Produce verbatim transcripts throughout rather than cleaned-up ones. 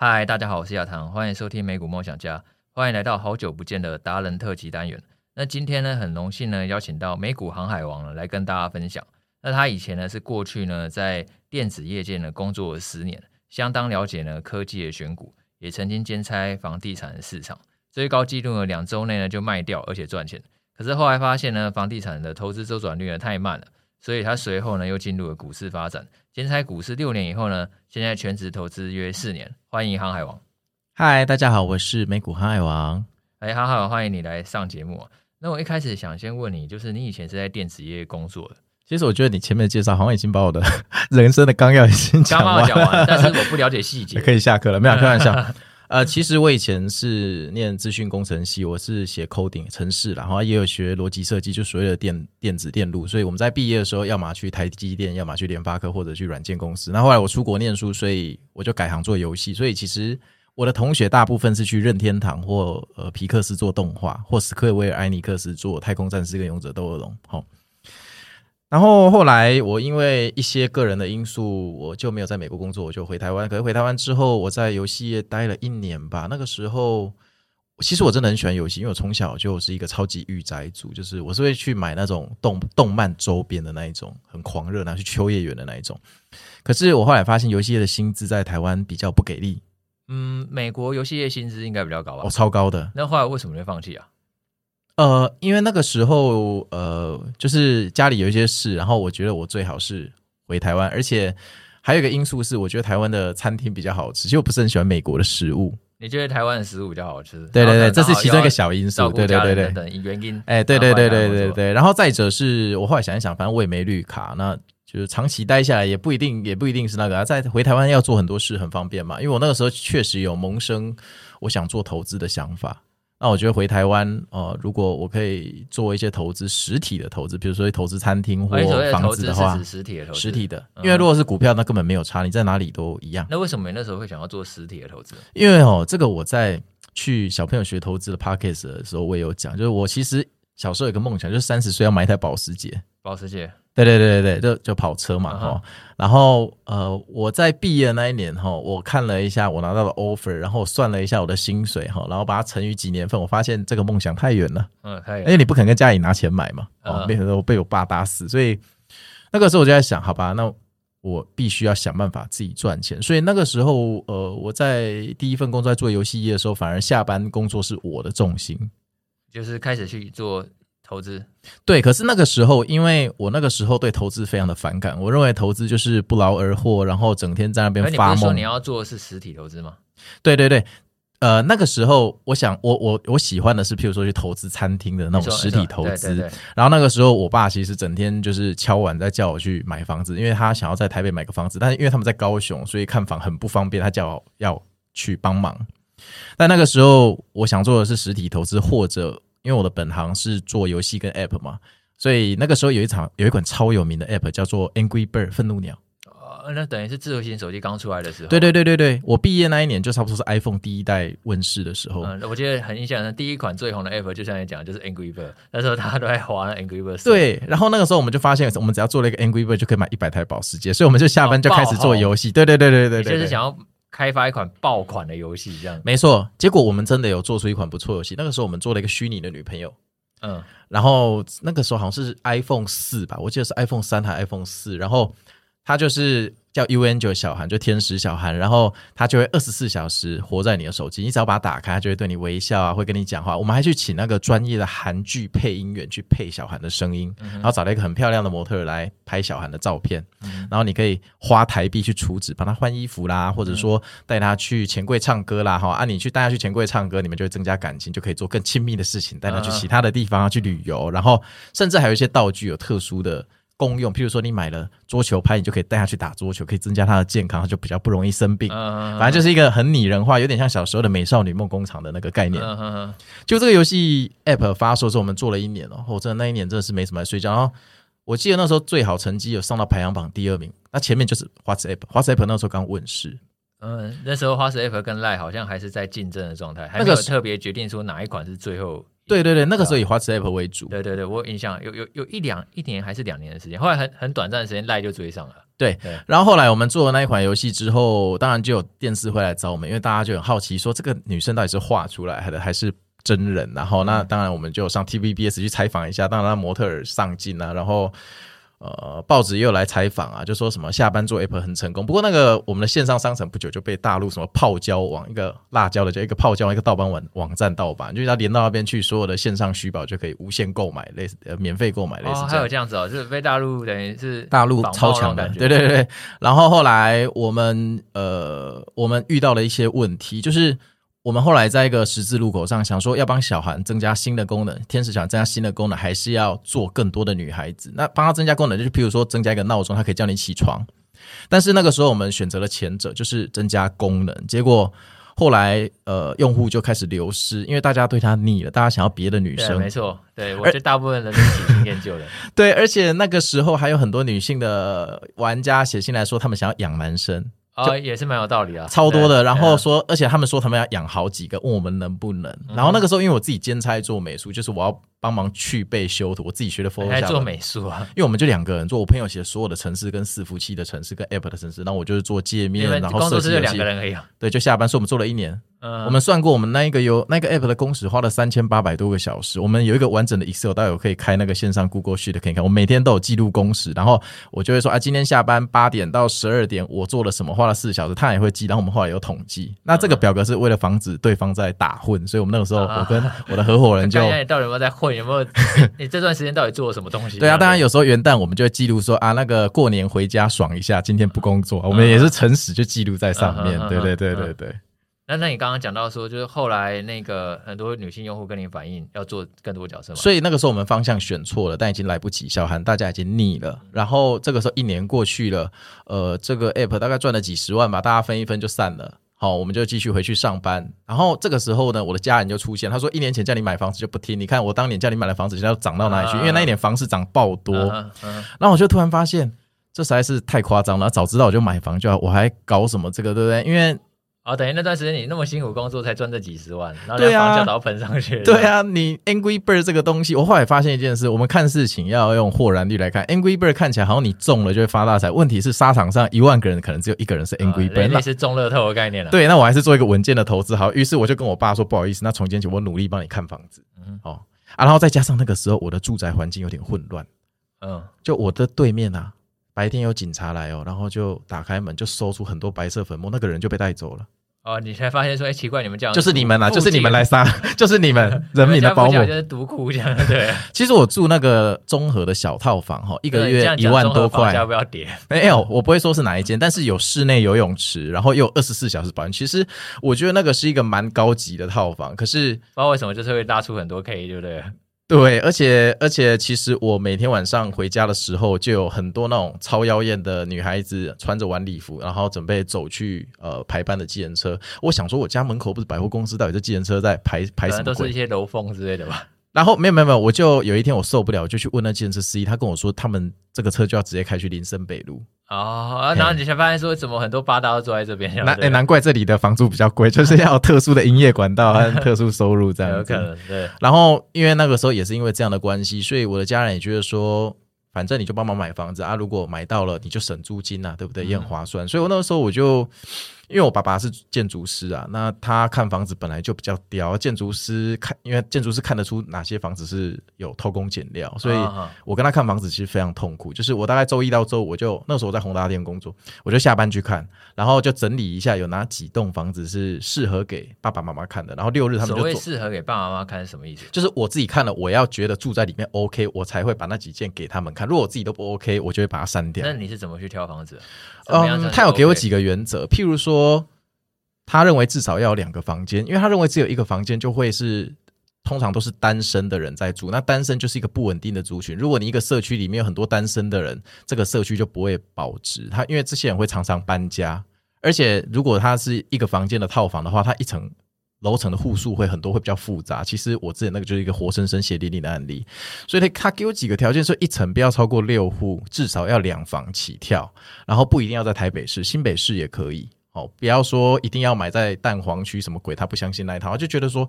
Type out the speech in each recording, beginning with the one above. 嗨，大家好，我是亚堂，欢迎收听美股梦想家，欢迎来到好久不见的达人特辑单元。那今天呢，很荣幸呢邀请到美股航海王呢来跟大家分享。那他以前呢是过去呢在电子业界呢工作了十年，相当了解呢科技的选股，也曾经兼差房地产市场，最高纪录呢两周内呢就卖掉，而且赚钱。可是后来发现呢，房地产的投资周转率呢太慢了，所以他随后呢又进入了股市发展，兼差股市六年以后呢，现在全职投资约四年。欢迎航海王。嗨，大家好，我是美股航海王。哎，航海王，欢迎你来上节目啊。那我一开始想先问你，就是你以前是在电子业工作的。其实我觉得你前面的介绍好像已经把我的人生的纲要已经讲完了，刚刚讲完，但是我不了解细节，可以下课了，没有开玩笑。呃，其实我以前是念资讯工程系，我是写 coding 程式，然后也有学逻辑设计，就所谓的 电, 电子电路。所以我们在毕业的时候，要么去台积电，要么去联发科，或者去软件公司。那后来我出国念书，所以我就改行做游戏。所以其实我的同学大部分是去任天堂或呃皮克斯做动画，或斯克威尔艾尼克斯做太空战士跟勇者斗恶龙。好、哦。然后后来我因为一些个人的因素，我就没有在美国工作，我就回台湾。可是回台湾之后，我在游戏业待了一年吧。那个时候其实我真的很喜欢游戏，因为我从小就是一个超级御宅族，就是我是会去买那种 动, 动漫周边的那一种，很狂热，拿去秋叶原的那一种。可是我后来发现游戏业的薪资在台湾比较不给力。嗯，美国游戏业薪资应该比较高吧？哦，超高的。那后来为什么会放弃啊？呃，因为那个时候呃，就是家里有一些事，然后我觉得我最好是回台湾，而且还有一个因素是，我觉得台湾的餐厅比较好吃，其实我不是很喜欢美国的食物。你觉得台湾的食物比较好吃？对对对，这是其中一个小因素。对对对对，等原因。哎，对对对对对对。然后再者是我后来想一想，反正我也没绿卡，那就是长期待下来也不一定，也不一定是那个、啊。在回台湾要做很多事很方便嘛，因为我那个时候确实有萌生我想做投资的想法。那我觉得回台湾、呃、如果我可以做一些投资，实体的投资，比如说投资餐厅或房子的话，是指实体的投资。实体的，因为如果是股票，那根本没有差，你在哪里都一样。那为什么你那时候会想要做实体的投资？因为、哦、这个我在去小朋友学投资的 podcast 的时候，我也有讲，就是我其实小时候有个梦想，就是三十岁要买一台保时捷。保时捷。对对对对，就就跑车嘛、uh-huh. 哦、然后呃，我在毕业那一年、哦、我看了一下我拿到的 offer， 然后我算了一下我的薪水、哦、然后把它乘以几年份，我发现这个梦想太远了，嗯，太远了，因为你不肯跟家里拿钱买嘛，哦，没想到我被我爸打死，所以那个时候我就在想，好吧，那我必须要想办法自己赚钱。所以那个时候呃，我在第一份工作在做游戏业的时候，反而下班工作是我的重心，就是开始去做投资。对，可是那个时候，因为我那个时候对投资非常的反感，我认为投资就是不劳而获，然后整天在那边发梦。你不是说你要做的是实体投资吗？对对对，呃，那个时候我想，我我我喜欢的是，譬如说去投资餐厅的那种实体投资。然后那个时候，我爸其实整天就是敲碗在叫我去买房子，因为他想要在台北买个房子，但是因为他们在高雄，所以看房很不方便，他叫我要去帮忙。但那个时候，我想做的是实体投资，或者。因为我的本行是做游戏跟 app 嘛，所以那个时候有一场有一款超有名的 app 叫做 Angry Bird 愤怒鸟、呃、那等于是智慧型手机刚出来的时候。对对对对对，我毕业那一年就差不多是 iPhone 第一代问世的时候、嗯、我觉得很印象深，第一款最红的 app 就像你讲就是 Angry Bird， 那时候大家都在滑 Angry Bird。 对，然后那个时候我们就发现我们只要做了一个 Angry Bird 就可以买一百台保时捷，所以我们就下班就开始做游戏、哦、对对对对 对, 对, 对, 对，就是想要开发一款爆款的游戏，这样没错。结果我们真的有做出一款不错游戏。那个时候我们做了一个虚拟的女朋友，嗯，然后那个时候好像是 iPhone 四吧，我记得是 iPhone 三还 iPhone 四。然后它就是叫 Uangel 小韩，就天使小韩，然后它就会二十四小时活在你的手机，你只要把它打开，它就会对你微笑啊，会跟你讲话。我们还去请那个专业的韩剧配音员去配小韩的声音、嗯、然后找了一个很漂亮的模特来拍小韩的照片、嗯、然后你可以花台币去储值，帮他换衣服啦，或者说带他去钱柜唱歌啦、嗯、啊，你去带他去钱柜唱歌，你们就会增加感情，就可以做更亲密的事情，带他去其他的地方、啊、去旅游。然后甚至还有一些道具有特殊的公用，譬如说你买了桌球拍，你就可以带他去打桌球，可以增加他的健康，他就比较不容易生病、uh-huh. 反正就是一个很拟人化，有点像小时候的美少女梦工厂的那个概念、uh-huh. 就这个游戏 app 发售的时候我们做了一年、哦、我真的那一年真的是没什么来睡觉。然后我记得那时候最好成绩有上到排行榜第二名，那前面就是 WhatsApp WhatsApp 那时候刚问世。嗯，那时候 WhatsApp 跟 Line 好像还是在竞争的状态，还没有特别决定说哪一款是最后对对对，那个时候以 WhatsApp 为主。对对对，我有印象，有有有一两一年还是两年的时间，后来很很短暂的时间 Line 就追上了。对，对，然后后来我们做了那一款游戏之后，当然就有电视会来找我们，因为大家就很好奇说这个女生到底是画出来的还是真人，然后那当然我们就上 T V B S 去采访一下，当然模特儿上镜啊，然后呃，报纸也有来采访啊，就说什么下班做 app 很成功。不过那个我们的线上商城不久就被大陆什么泡椒网，一个辣椒的叫一个泡椒，一个盗版网网站盗版，就是它连到那边去，所有的线上虚宝就可以无限购买，类似、呃、免费购买类似这样。哦，还有这样子哦，就是被大陆等于是大陆超强的，对对对。然后后来我们呃，我们遇到了一些问题，就是。我们后来在一个十字路口上想说要帮小孩增加新的功能，天使小孩增加新的功能还是要做更多的女孩子，那帮他增加功能就是譬如说增加一个闹钟，他可以叫你起床，但是那个时候我们选择了前者，就是增加功能，结果后来呃，用户就开始流失，因为大家对他腻了，大家想要别的女生。对，没错，对，我觉得大部分人都喜新厌旧了。对，而且那个时候还有很多女性的玩家写信来说他们想要养男生，哦，也是蛮有道理啊，超多的。然后说，而且他们说他们要养好几个，问我们能不能。嗯，然后那个时候，因为我自己兼差做美术，就是我要帮忙去背修图，我自己学的 Photoshop。还做美术啊？因为我们就两个人做，我朋友写所有的程式跟伺服器的程式跟 App 的程式，然后我就是做界面，然后设计游戏。工作室就两个人而已啊。对，就下班，所以我们做了一年。嗯，我们算过，我们那一个有那个 App 的工时花了三千八百多个小时。我们有一个完整的 Excel， 大家有可以开那个线上 Google Sheet 可以看。我每天都有记录工时，然后我就会说啊，今天下班八点到十二点我做了什么，花了四小时，他也会记。然后我们后来有统计，那这个表格是为了防止对方在打混，所以我们那个时候我跟我的合伙人就，啊，看一下你到底有没有在混，有没有你这段时间到底做了什么东西？对啊，当然有时候元旦我们就会记录说啊，那个过年回家爽一下，今天不工作，我们也是诚实就记录在上面。对对对对对。那那你刚刚讲到说，就是后来那个很多女性用户跟你反映要做更多角色嘛，所以那个时候我们方向选错了，但已经来不及，小韩大家已经腻了。然后这个时候一年过去了，呃，这个 app 大概赚了几十万吧，大家分一分就散了。好，我们就继续回去上班。然后这个时候呢，我的家人就出现，他说一年前叫你买房子就不听，你看我当年叫你买的房子现在涨到哪里去？啊，因为那一年房市涨爆多。啊啊，然后我就突然发现，这实在是太夸张了，早知道我就买房就好，我还搞什么这个，对不对？因为哦，等于那段时间你那么辛苦工作才赚这几十万，然后连房价都喷上去了。对啊，对啊，你 Angry Bird 这个东西，我后来发现一件事，我们看事情要用豁然率来看。Angry Bird 看起来好像你中了就会发大财，问题是沙场上一万个人可能只有一个人是 Angry Bird，呃、类似中乐透的概念了。对，那我还是做一个稳健的投资好，于是我就跟我爸说，不好意思，那从今起我努力帮你看房子。嗯，哦啊，然后再加上那个时候我的住宅环境有点混乱，嗯，就我的对面啊，白天有警察来哦，然后就打开门就搜出很多白色粉末，那个人就被带走了。哦，你才发现说，哎，奇怪，你们这样就是你们啊，就是你们来杀，就是你们人民的保姆，就是独库这样，对。其实我住那个综合的小套房哈，一个月一万多块，要不要跌？没有，我不会说是哪一间，但是有室内游泳池，然后又有二十四小时保安。其实我觉得那个是一个蛮高级的套房，可是不知道为什么就是会拉出很多 K， 对不对？对，而且而且，其实我每天晚上回家的时候，就有很多那种超妖艳的女孩子，穿着晚礼服，然后准备走去呃排班的计程车。我想说，我家门口不是百货公司，到底这计程车在排排什么鬼？都是一些楼凤之类的吧。然后没有没有没有，我就有一天我受不了，我就去问那计程车司机，他跟我说，他们这个车就要直接开去林森北路。哦，啊，然后你才发现说，怎么很多八大都坐在这边？难，欸，难怪这里的房租比较贵，就是要有特殊的营业管道和特殊收入这样子。有可能，对。然后因为那个时候也是因为这样的关系，所以我的家人也觉得说，反正你就帮忙买房子啊，如果买到了你就省租金啊，对不对？也很划算。嗯，所以我那个时候我就，因为我爸爸是建筑师啊，那他看房子本来就比较刁，建筑师看，因为建筑师看得出哪些房子是有偷工减料，所以我跟他看房子其实非常痛苦。就是我大概周一到周五，我就那时候我在宏达店工作，我就下班去看，然后就整理一下有哪几栋房子是适合给爸爸妈妈看的，然后六日他们就做。所谓适合给爸爸妈妈看是什么意思？就是我自己看了，我要觉得住在里面 OK， 我才会把那几件给他们看。如果我自己都不 OK， 我就会把它删掉。那你是怎么去挑房子？嗯，他有给我几个原则，譬如说。说他认为至少要有两个房间，因为他认为只有一个房间就会是通常都是单身的人在住，那单身就是一个不稳定的族群，如果你一个社区里面有很多单身的人，这个社区就不会保值，他因为这些人会常常搬家，而且如果他是一个房间的套房的话，他一层楼层的户数会很多，会比较复杂。其实我之前那个就是一个活生生血淋淋的案例，所以他给我几个条件，说一层不要超过六户，至少要两房起跳，然后不一定要在台北市，新北市也可以，哦，不要说一定要买在蛋黄区什么鬼，他不相信那一套，他就觉得说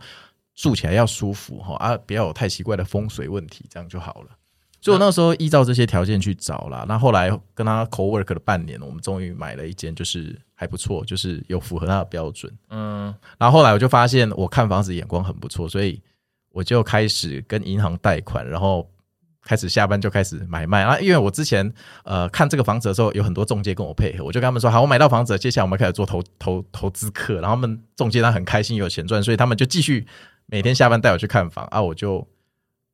住起来要舒服啊，不要有太奇怪的风水问题，这样就好了。所以我那时候依照这些条件去找啦，那后来跟他 co-work 了半年，我们终于买了一间，就是还不错，就是有符合他的标准。嗯，然后后来我就发现我看房子眼光很不错，所以我就开始跟银行贷款，然后开始下班就开始买卖。啊，因为我之前呃看这个房子的时候，有很多中介跟我配合，我就跟他们说好，我买到房子，接下来我们开始做投投投资客，然后他们中介他很开心有钱赚，所以他们就继续每天下班带我去看房啊，我就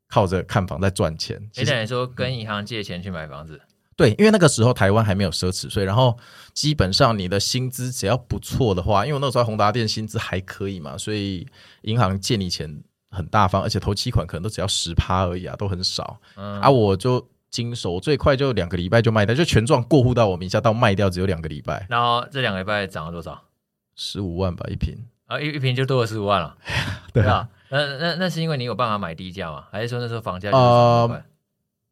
靠着看房在赚钱。你等于说跟银行借钱去买房子？对，因为那个时候台湾还没有奢侈税，然后基本上你的薪资只要不错的话，因为我那时候宏达店薪资还可以嘛，所以银行借你钱很大方，而且头期款可能都只要 百分之十 而已啊，都很少。嗯，啊我就经手，我最快就两个礼拜就卖掉，就权状过户到我名下到卖掉只有两个礼拜。然后这两个礼拜涨了多少？十五万吧一平。啊，一平就多了十五万了。对啊。那, 那, 那是因为你有办法买低价吗？还是说那时候房价就是十五万块？呃、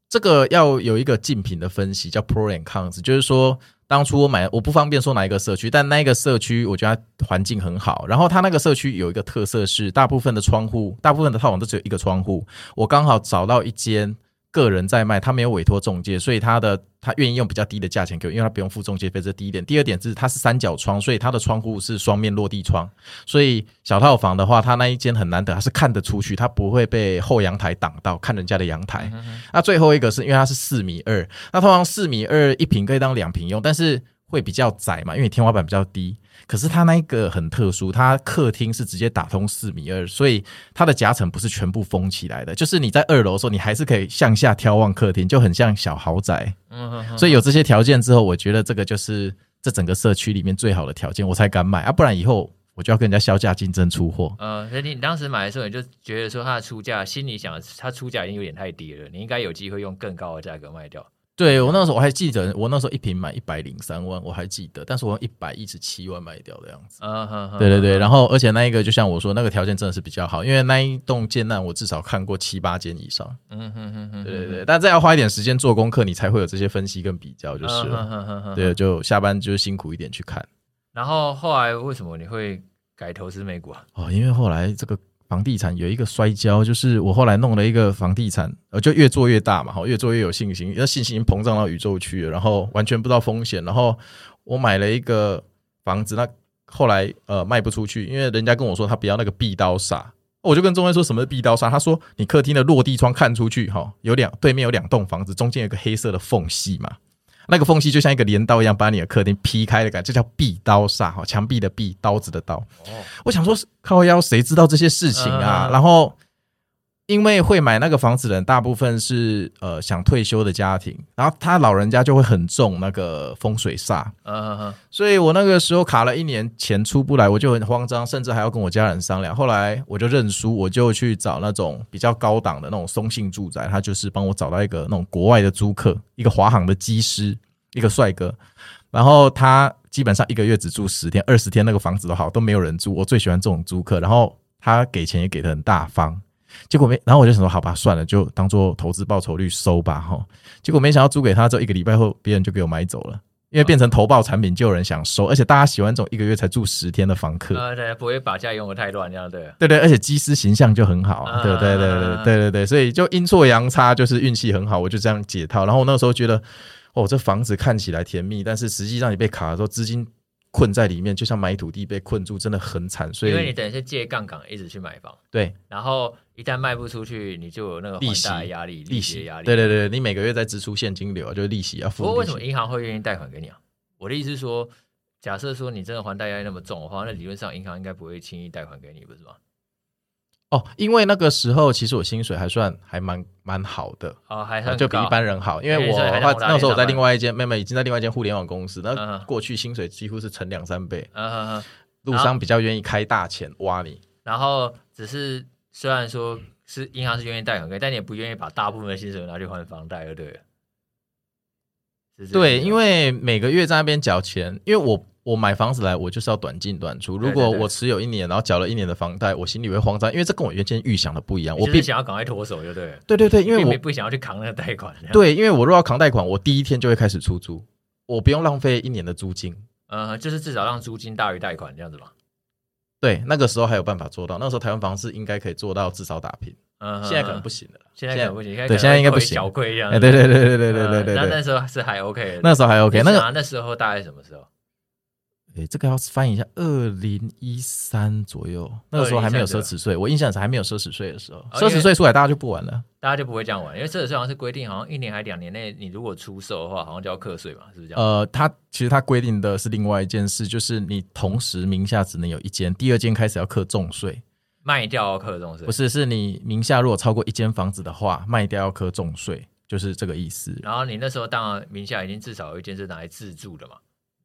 这个要有一个竞品的分析，叫 pro and cons， 就是说当初我买，我不方便说哪一个社区，但那一个社区我觉得它环境很好，然后它那个社区有一个特色是大部分的窗户，大部分的套房都只有一个窗户，我刚好找到一间个人在卖，他没有委托中介，所以他的他愿意用比较低的价钱给我，因为他不用付中介费，这第一点。第二点是他是三角窗，所以他的窗户是双面落地窗，所以小套房的话，他那一间很难得，他是看得出去，他不会被后阳台挡到，看人家的阳台。嗯嗯，那最后一个是因为他是四米二，那通常四米二一坪可以当两坪用，但是会比较窄嘛，因为天花板比较低。可是他那一个很特殊，他客厅是直接打通四米二，所以他的夹层不是全部封起来的，就是你在二楼的时候，你还是可以向下眺望客厅，就很像小豪宅。嗯哼哼，所以有这些条件之后，我觉得这个就是这整个社区里面最好的条件，我才敢买啊，不然以后我就要跟人家削价竞争出货。呃，所以你当时买的时候，你就觉得说他的出价，心里想他出价已经有点太低了，你应该有机会用更高的价格卖掉。对，我那时候我还记得，我那时候一平买一百零三万，我还记得，但是我用一百一十七万卖掉的样子。嗯哼哼，对对对，然后而且那一个就像我说那个条件真的是比较好，因为那一栋建案我至少看过七八间以上。嗯哼哼哼，对对对，但这要花一点时间做功课，你才会有这些分析跟比较就是了。嗯哼哼哼，对，就下班就辛苦一点去看。然后后来为什么你会改投资美股啊？哦，因为后来这个房地产有一个摔跤，就是我后来弄了一个房地产，就越做越大嘛，越做越有信心，信心膨胀到宇宙去了，然后完全不知道风险，然后我买了一个房子，那后来呃卖不出去，因为人家跟我说他不要那个壁刀煞，我就跟中介说什么是壁刀煞，他说你客厅的落地窗看出去有两对面有两栋房子，中间有个黑色的缝隙嘛，那个缝隙就像一个镰刀一样把你的客厅劈开的感觉，这叫壁刀煞，墙壁的壁，刀子的刀。哦，我想说靠腰谁知道这些事情啊。嗯，然后因为会买那个房子的人大部分是呃想退休的家庭，然后他老人家就会很重那个风水煞。嗯，所以我那个时候卡了一年钱出不来，我就很慌张，甚至还要跟我家人商量，后来我就认输，我就去找那种比较高档的那种松信住宅，他就是帮我找到一个那种国外的租客，一个华航的机师，一个帅哥，然后他基本上一个月只住十天二十天，那个房子都好都没有人住，我最喜欢这种租客，然后他给钱也给得很大方，结果没，然后我就想说好吧，算了，就当做投资报酬率收吧。结果没想到租给他之后一个礼拜后别人就给我买走了，因为变成投报产品就有人想收，而且大家喜欢这种一个月才住十天的房客。呃，对，不会把家用得太乱这样。对对对，而且机师形象就很好。啊，对对对对对对对，所以就阴错阳差就是运气很好，我就这样解套。然后我那时候觉得哦，这房子看起来甜蜜，但是实际上你被卡的时候资金困在里面，就像买土地被困住，真的很惨。所以因为你等于是借杠杆一直去买房，对，然后一旦卖不出去，你就有那个还贷压力，利息压力。对对对，你每个月在支出现金流啊，就是利息要付。不过为什么银行会愿意贷款给你啊？我的意思是说，假设说你真的还贷压力那么重的话，那理论上银行应该不会轻易贷款给你，不是吗？哦，因为那个时候其实我薪水还算还蛮蛮好的。哦，还算高，就比一般人好，因为我那时候我在另外一间，妹妹已经在另外一间互联网公司，那过去薪水几乎是乘两三倍。嗯哼，路上比较愿意开大钱挖你，然后只是虽然说是银行是愿意贷款给，但你也不愿意把大部分的薪水拿去还房贷，就对了。对，因为每个月在那边缴钱，因为我。我买房子来我就是要短进短出，如果我持有一年然后缴了一年的房贷，我心里会慌张，因为这跟我原先预想的不一样，我就是想要赶快脱手就对了。对对对，因为我不想要去扛那个贷款。对，因为我如果要扛贷款，我第一天就会开始出租，我不用浪费一年的租金。呃，就是至少让租金大于贷款这样子吧。对，那个时候还有办法做到，那时候台湾房市应该可以做到至少打平，嗯，现在可能不行了，现在可能不行，对，现在应该不行，小亏一样，对对对对对对对对。那那时候是还 OK， 那时候还 OK， 那个那时候大概什么时候？哎，这个要翻一下，二零一三左右，那个时候还没有奢侈税，我印象是还没有奢侈税的时候，奢侈税出来大家就不玩了，大家就不会这样玩，因为奢侈税好像是规定，好像一年还两年内你如果出售的话，好像就要课税嘛，是不是这样？呃，它其实它规定的是另外一件事，就是你同时名下只能有一间，第二间开始要课重税，卖掉要课重税，不是，是你名下如果超过一间房子的话，卖掉要课重税，就是这个意思。然后你那时候当然名下已经至少有一间是拿来自住的嘛。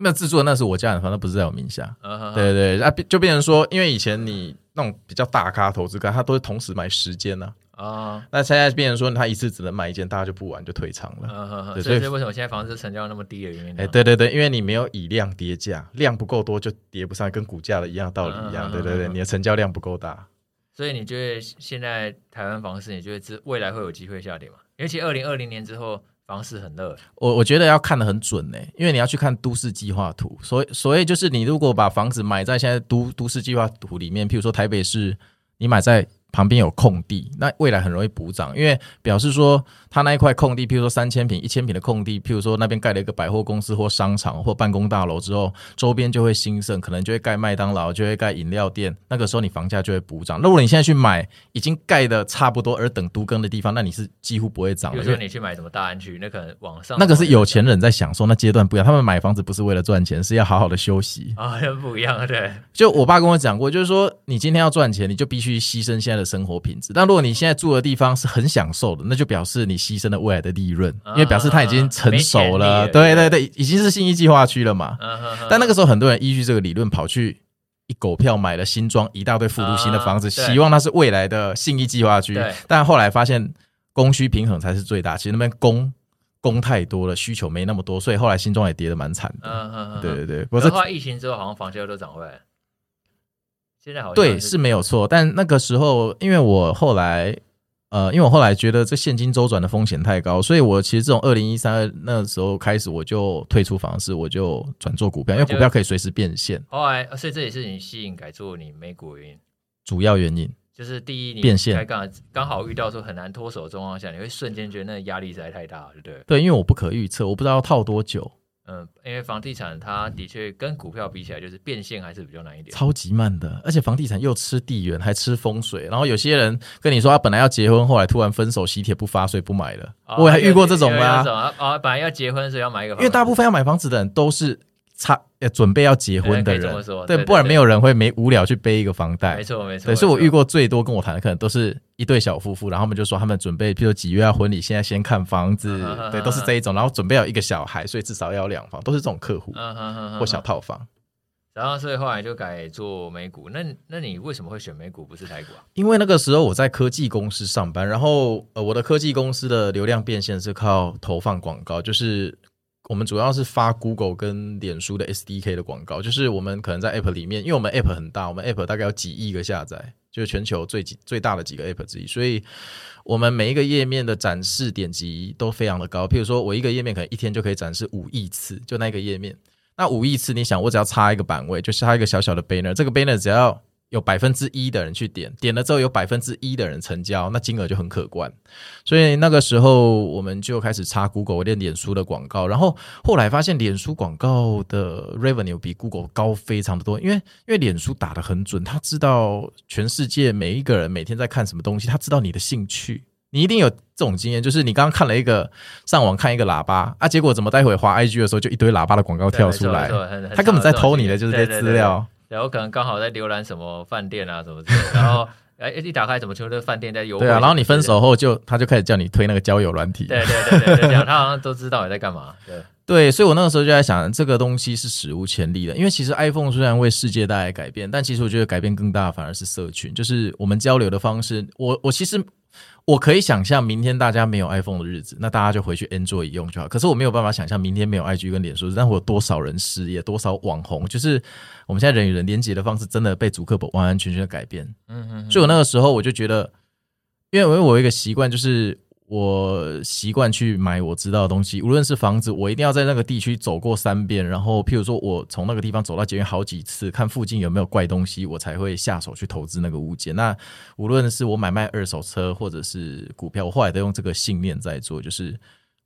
那自住的那是我家人，反正不是在我名下。Uh-huh. 对对对、啊，就变成说，因为以前你那种比较大咖投资咖，他都是同时买十间啊。啊、uh-huh. ，那现在变成说，他一次只能买一间，大家就不玩，就退场了。Uh-huh. 所以是为什么现在房子成交那么低的原因？哎、欸，对对对，因为你没有以量跌价，量不够多就跌不上，跟股价的一样道理一样。Uh-huh. 对对对，你的成交量不够大。所以你觉得现在台湾房市，你觉得未来会有机会下跌吗？尤其二零二零年之后。房市很热，我我觉得要看得很准、欸、因为你要去看都市计划图，所以所以就是你如果把房子买在现在 都, 都市计划图里面，譬如说台北市，你买在旁边有空地，那未来很容易补涨，因为表示说它那一块空地，譬如说三千坪、一千坪的空地，譬如说那边盖了一个百货公司或商场或办公大楼之后，周边就会兴盛，可能就会盖麦当劳，就会盖饮料店，那个时候你房价就会补涨。如果你现在去买已经盖的差不多而等都更的地方，那你是几乎不会涨的。比如说你去买什么大安区，那可能往上那个是有钱人在享受，那阶段不一样，他们买房子不是为了赚钱，是要好好的休息啊，不一样。对，就我爸跟我讲过，就是说你今天要赚钱，你就必须牺牲现在的生活品质，但如果你现在住的地方是很享受的，那就表示你牺牲了未来的利润、啊、因为表示它已经成熟了，对对对，已经是信义计划区了嘛、啊啊啊、但那个时候很多人依据这个理论跑去一狗票买了新庄一大堆复读新的房子、啊、希望它是未来的信义计划区，但后来发现供需平衡才是最大，其实那边供供太多了，需求没那么多，所以后来新庄也跌得蛮惨的、啊啊啊、对对对。不过疫情之后好像房价都涨回来了，对，是没有错，但那个时候因为我后来呃，因为我后来觉得这现金周转的风险太高，所以我其实这种二零一三那时候开始我就退出房市，我就转做股票，因为股票可以随时变现。后来，所以这也是你吸引改做你美股原因，主要原因就是第一，你才刚好遇到说很难脱手的状况下，你会瞬间觉得那压力实在太大了，对不对？对，因为我不可预测，我不知道要套多久。嗯，因为房地产它的确跟股票比起来，就是变现还是比较难一点，超级慢的。而且房地产又吃地缘，还吃风水。然后有些人跟你说他本来要结婚，后来突然分手，喜帖不发，所以不买了。哦、我还遇过这种啊，啊、哦，本来要结婚，所以要买一个房子。因为大部分要买房子的人都是差准备要结婚的人，对，可以这么说，对，对对对对，不然没有人会没无聊去背一个房贷。没错，没错。对，所以我遇过最多跟我谈的可能都是一对小夫妇，然后他们就说他们准备，譬如几月要婚礼，现在先看房子，啊、哈哈哈对，都是这一种。然后准备要一个小孩，所以至少要两房，都是这种客户、啊、哈哈哈或小套房。然后所以后来就改做美股，那那你为什么会选美股不是台股啊？因为那个时候我在科技公司上班，然后、呃、我的科技公司的流量变现是靠投放广告，就是。我们主要是发 Google 跟脸书的 S D K 的广告，就是我们可能在 App 里面，因为我们 App 很大，我们 App 大概有几亿个下载，就是全球 最, 最大的几个 App 之一，所以我们每一个页面的展示点击都非常的高，譬如说我一个页面可能一天就可以展示五亿次，就那个页面，那五亿次你想我只要插一个版位，就插一个小小的 banner， 这个 banner 只要有 百分之一 的人去点，点了之后有 百分之一 的人成交，那金额就很可观，所以那个时候我们就开始插 Google 练脸书的广告，然后后来发现脸书广告的 revenue 比 Google 高非常的多，因为因为脸书打得很准，他知道全世界每一个人每天在看什么东西，他知道你的兴趣，你一定有这种经验，就是你刚刚看了一个上网看一个喇叭啊，结果怎么待会滑 I G 的时候就一堆喇叭的广告跳出来，他根本在偷你的就是这些资料，然后可能刚好在浏览什么饭店啊什么之类的，然后哎一打开怎么全部都是饭店在优惠。对啊，然后你分手后就他就开始叫你推那个交友软体。对对对对，他好像都知道你在干嘛。对对，所以我那个时候就在想，这个东西是史无前例的，因为其实 iPhone 虽然为世界带来改变，但其实我觉得改变更大反而是社群，就是我们交流的方式。我我其实我可以想象明天大家没有 iPhone 的日子，那大家就回去 Android 用就好，可是我没有办法想象明天没有 I G 跟脸书，但我有多少人失业，多少网红，就是我们现在人与人连结的方式真的被祖克伯完完全全的改变。嗯哼哼，所以我那个时候我就觉得，因为我有一个习惯，就是我习惯去买我知道的东西，无论是房子，我一定要在那个地区走过三遍，然后譬如说我从那个地方走到捷运好几次，看附近有没有怪东西，我才会下手去投资那个物件。那无论是我买卖二手车或者是股票，我后来都用这个信念在做，就是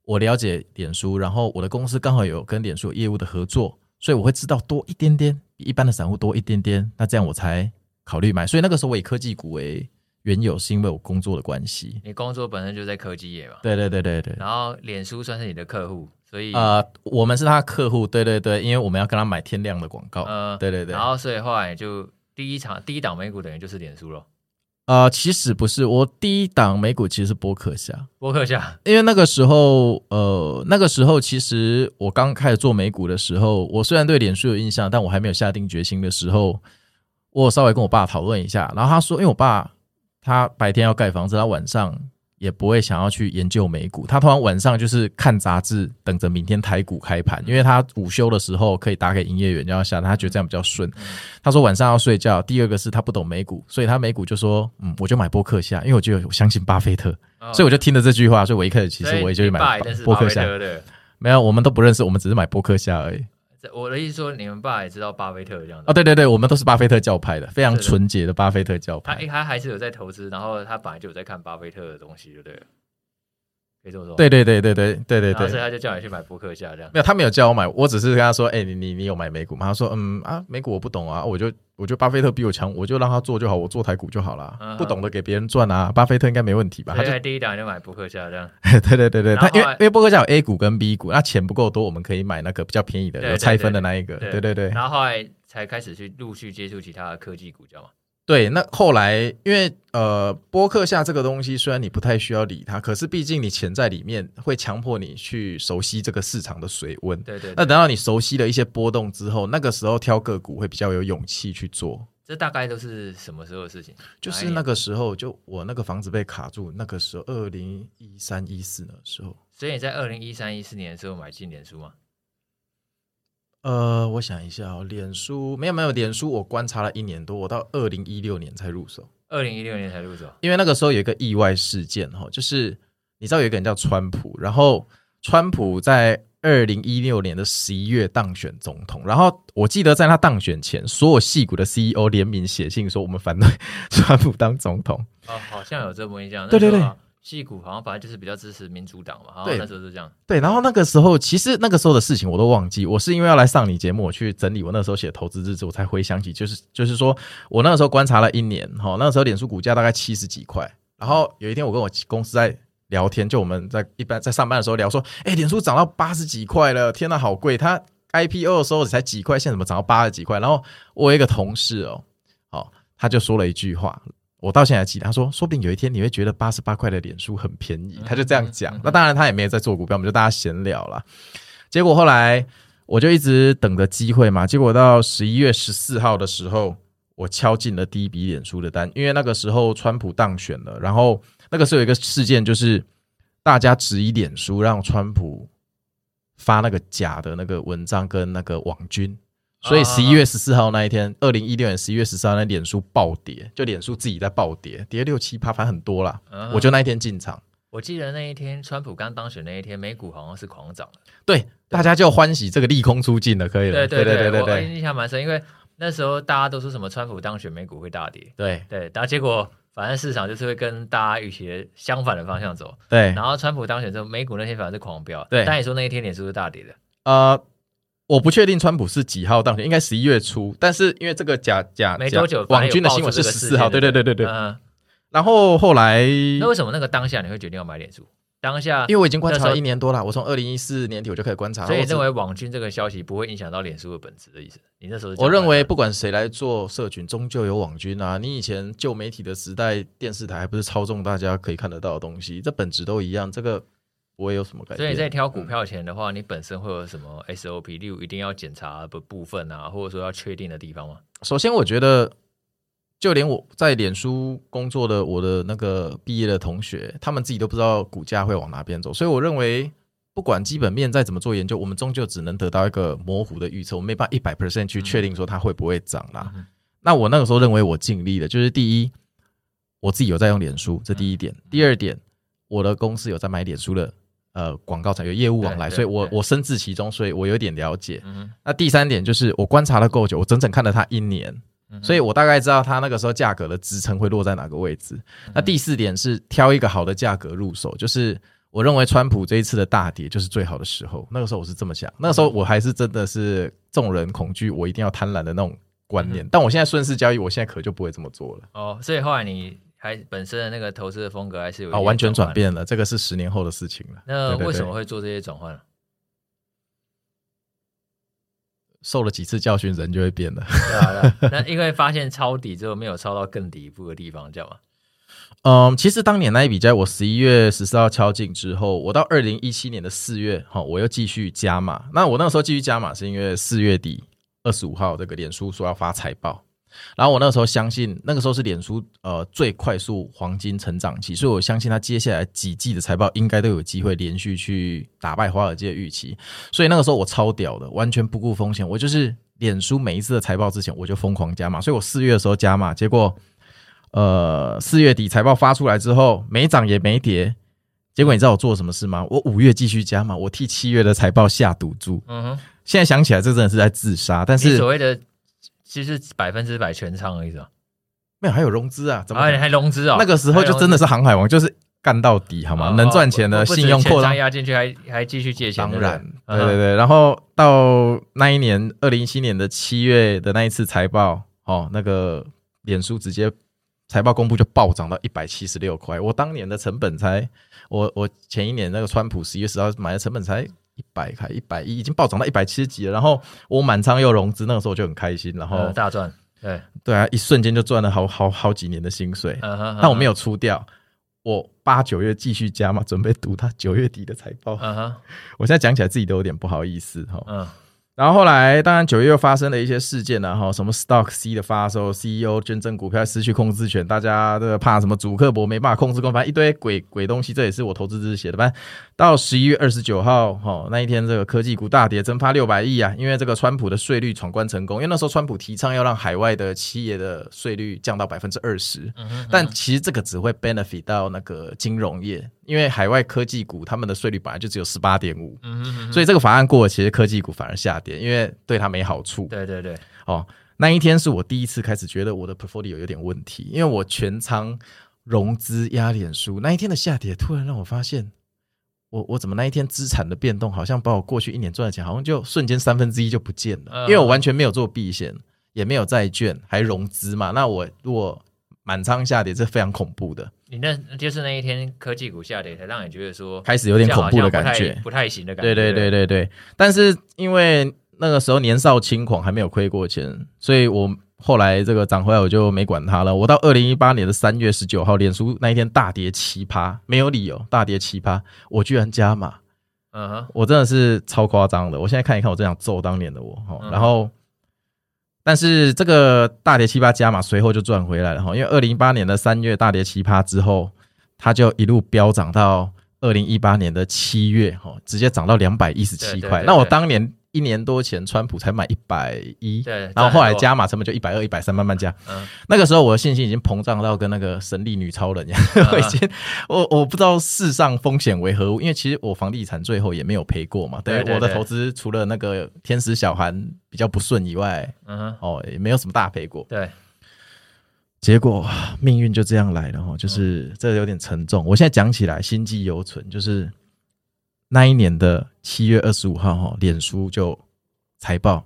我了解脸书，然后我的公司刚好有跟脸书有业务的合作，所以我会知道多一点点，比一般的散户多一点点，那这样我才考虑买。所以那个时候我以科技股为原有，是因为我工作的关系。你工作本身就在科技业嘛？对对对对对。然后脸书算是你的客户，所以呃，我们是他的客户，对对对，因为我们要跟他买天亮的广告，呃，对对对。然后所以后来就第一场第一档美股等于就是脸书了。呃，其实不是，我第一档美股其实是波克夏，波克夏，因为那个时候呃，那个时候其实我刚开始做美股的时候，我虽然对脸书有印象，但我还没有下定决心的时候，我稍微跟我爸讨论一下，然后他说，因为我爸。他白天要盖房子，他晚上也不会想要去研究美股，他通常晚上就是看杂志，等着明天台股开盘，因为他午休的时候可以打给营业员要下，他觉得这样比较顺。他说晚上要睡觉，第二个是他不懂美股，所以他美股就说嗯，我就买波克夏，因为我就我相信巴菲特、哦、所以我就听了这句话，所以我一开始其实我也就去买波克夏。没有，我们都不认识，我们只是买波克夏而已。我的意思说，你们爸也知道巴菲特这样的、哦、对对对，我们都是巴菲特教派的，非常纯洁的巴菲特教派。 他, 他还是有在投资，然后他本来就有在看巴菲特的东西，对不对？可以这么说。对对对对对对对对。所以他就叫你去买波克夏这样。没有，他没有叫我买，我只是跟他说，哎、欸，你你你有买美股吗？他说，嗯啊，美股我不懂啊，我就我觉得巴菲特比我强，我就让他做就好，我做台股就好啦、嗯、不懂得给别人赚啊，巴菲特应该没问题吧？他就第一档就买波克夏这样。对对对对，他因为因为波克夏有 A 股跟 B 股，那钱不够多，我们可以买那个比较便宜的，有拆分的那一个。对对 对, 對, 對, 對, 對, 對, 對。然后后来才开始去陆续接触其他的科技股，知道吗？对，那后来因为呃，波克夏这个东西虽然你不太需要理它，可是毕竟你钱在里面会强迫你去熟悉这个市场的水温。对 对, 对。那等到你熟悉了一些波动之后，那个时候挑个股会比较有勇气去做。这大概都是什么时候的事情？就是那个时候，就我那个房子被卡住，那个时候二零一三一四的时候。所以你在二零一三一四年的时候买进脸书吗？呃，我想一下哦，脸书没有没有，脸书我观察了一年多，我到二零一六年才入手，二零一六年才入手，因为那个时候有一个意外事件哈，就是你知道有一个人叫川普，然后川普在二零一六年的十一月当选总统，然后我记得在他当选前，所有矽谷的 C E O 联名写信说我们反对川普当总统。哦，好像有这么一讲，对对对。矽谷好像反正就是比较支持民主党嘛，好像那时候是这样。对，然后那个时候其实那个时候的事情我都忘记，我是因为要来上你节目，我去整理我那时候写投资日志，我才回想起，就是就是说我那时候观察了一年，那时候脸书股价大概七十几块，然后有一天我跟我公司在聊天，就我们在一般在上班的时候聊说，哎，脸书涨到八十几块了，天哪，好贵！它 I P O 的时候才几块，现在怎么涨到八十几块？然后我有一个同事哦，哦，他就说了一句话。我到现在还记得，他说说不定有一天你会觉得八十八块的脸书很便宜，他就这样讲。那当然他也没有在做股票，我们就大家闲聊啦。结果后来我就一直等着机会嘛，结果到十一月十四号的时候，我敲进了第一笔脸书的单，因为那个时候川普当选了，然后那个时候有一个事件，就是大家质疑脸书让川普发那个假的那个文章跟那个网军，所以十一月十四号那一天 ,二零一六年十一月十四号那脸书暴跌，就脸书自己在暴跌，跌 百分之六七 反正很多啦、uh-huh. 我就那一天进场。我记得那一天川普刚当选那一天，美股好像是狂涨的。对，大家就欢喜这个利空出尽了，可以了。对对对对对对。我印象蛮深，因为那时候大家都说什么川普当选美股会大跌。对对，然后结果反正市场就是会跟大家预期相反的方向走。对。然后川普当选之后，美股那天反正是狂飙。对。但你说那一天脸书是大跌的。呃我不确定川普是几号当选，应该十一月初，但是因为这个假假网军的新闻是十四号，对对对对对、嗯、然后后来那为什么那个当下你会决定要买脸书？当下因为我已经观察了一年多了，我从二零一四年底我就开始观察，所以你认为网军这个消息不会影响到脸书的本质的意思？你那时候我认为不管谁来做社群终究有网军啊，你以前旧媒体的时代电视台还不是操纵大家可以看得到的东西，这本质都一样，这个不会有什么改变。所以你在挑股票前的话、嗯、你本身会有什么 S O P， 例如一定要检查的部分啊，或者说要确定的地方吗？首先我觉得就连我在脸书工作的我的那个毕业的同学，他们自己都不知道股价会往哪边走，所以我认为不管基本面再怎么做研究，我们终究只能得到一个模糊的预测，我们没办法 百分之百 去确定说它会不会涨啦、嗯、那我那个时候认为我尽力了，就是第一我自己有在用脸书，这第一点、嗯、第二点我的公司有在买脸书的呃广告产业业务往来，所以我我身置其中，所以我有点了解。嗯、那第三点就是我观察了够久，我整整看了它一年。所以我大概知道它那个时候价格的支撑会落在哪个位置。那第四点是挑一个好的价格入手，就是我认为川普这一次的大跌就是最好的时候，那个时候我是这么想，那个时候我还是真的是众人恐惧我一定要贪婪的那种观念，嗯、但我现在顺势交易，我现在可就不会这么做了。哦，所以后来你还本身的那个投资的风格还是有一、哦、完全转变了，这个是十年后的事情了。那为什么会做这些转换呢？受了几次教训，人就会变了。对啊，对啊，那因为发现抄底之后没有抄到更底部的地方，叫吗？嗯，其实当年那一笔交易，我十一月十四号敲进之后，我到二零一七年的四月，哦，我又继续加码。那我那个时候继续加码，是因为四月底二十五号这个脸书说要发财报，然后我那个时候相信，那个时候是脸书呃最快速黄金成长期，所以我相信它接下来几季的财报应该都有机会连续去打败华尔街的预期，所以那个时候我超屌的，完全不顾风险，我就是脸书每一次的财报之前我就疯狂加码，所以我四月的时候加码，结果呃四月底财报发出来之后没涨也没跌，结果你知道我做什么事吗？我五月继续加码，我替七月的财报下赌注。嗯哼，现在想起来这真的是在自杀，但是你所谓的其实百分之百全仓而已啊，没有还有融资啊，怎么、啊、还融资啊、哦？那个时候就真的是航海王，就是干到底好吗？哦、能赚钱的信用扩张压进去还，还还继续借钱。当然，对对对。嗯、然后到那一年二零一七年的七月的那一次财报，哦，那个脸书直接财报公布就暴涨到一百七十六块，我当年的成本才，我我前一年那个川普十一月十号买的成本才。一百开一百一，已经暴涨到一百七十几了。然后我满仓又融资，那个时候我就很开心，然后、嗯、大赚。对对啊，一瞬间就赚了好好好几年的薪水。嗯、哼哼但我没有出掉，我八九月继续加嘛，准备赌他九月底的财报。嗯哼，我现在讲起来自己都有点不好意思哈。嗯，然后后来当然九月又发生了一些事件啊，哈，什么 StockC 的发售 ，C E O 捐赠股票失去控制权，大家都怕什么祖克伯没办法控制股，反正一堆鬼鬼东西，这也是我投资之写的。反正到十一月二十九号，哈、哦，那一天这个科技股大跌，蒸发六百亿啊，因为这个川普的税率闯关成功，因为那时候川普提倡要让海外的企业的税率降到百分之二十，但其实这个只会 benefit 到那个金融业。因为海外科技股他们的税率本来就只有 十八点五、嗯、所以这个法案过了其实科技股反而下跌，因为对它没好处。对对对、哦、那一天是我第一次开始觉得我的 portfolio 有点问题，因为我全仓融资压脸书，那一天的下跌突然让我发现 我, 我怎么那一天资产的变动好像把我过去一年赚的钱好像就瞬间三分之一就不见了、嗯、因为我完全没有做避险也没有债券还融资嘛，那我如果满仓下跌是非常恐怖的。你那就是那一天科技股下跌才让你觉得说开始有点恐怖的感觉，不太行的感觉。对对对对对。但是因为那个时候年少轻狂还没有亏过钱，所以我后来这个涨回来我就没管它了。我到二零一八年的三月十九号脸书那一天大跌 百分之七， 没有理由大跌 百分之七， 我居然加码。嗯哼，我真的是超夸张的，我现在看一看我真想揍当年的我。嗯、然后但是这个大跌 百分之七 加码随后就赚回来了，因为二零一八年的三月大跌 百分之七 之后它就一路飙涨到二零一八年的七月直接涨到两百一十七块，那我当年一年多前川普才买一百一十，然后后来加码成本就一百二十、一百三十慢慢加、嗯、那个时候我的信心已经膨胀到跟那个神力女超人一样、嗯、我已经 我, 我不知道世上风险为何物，因为其实我房地产最后也没有赔过嘛， 对, 对, 对, 对，我的投资除了那个天使小韩比较不顺以外、嗯哦、也没有什么大赔过。对，结果命运就这样来了，就是、嗯、这有点沉重，我现在讲起来心悸犹存，就是那一年的七月二十五号脸书就财报，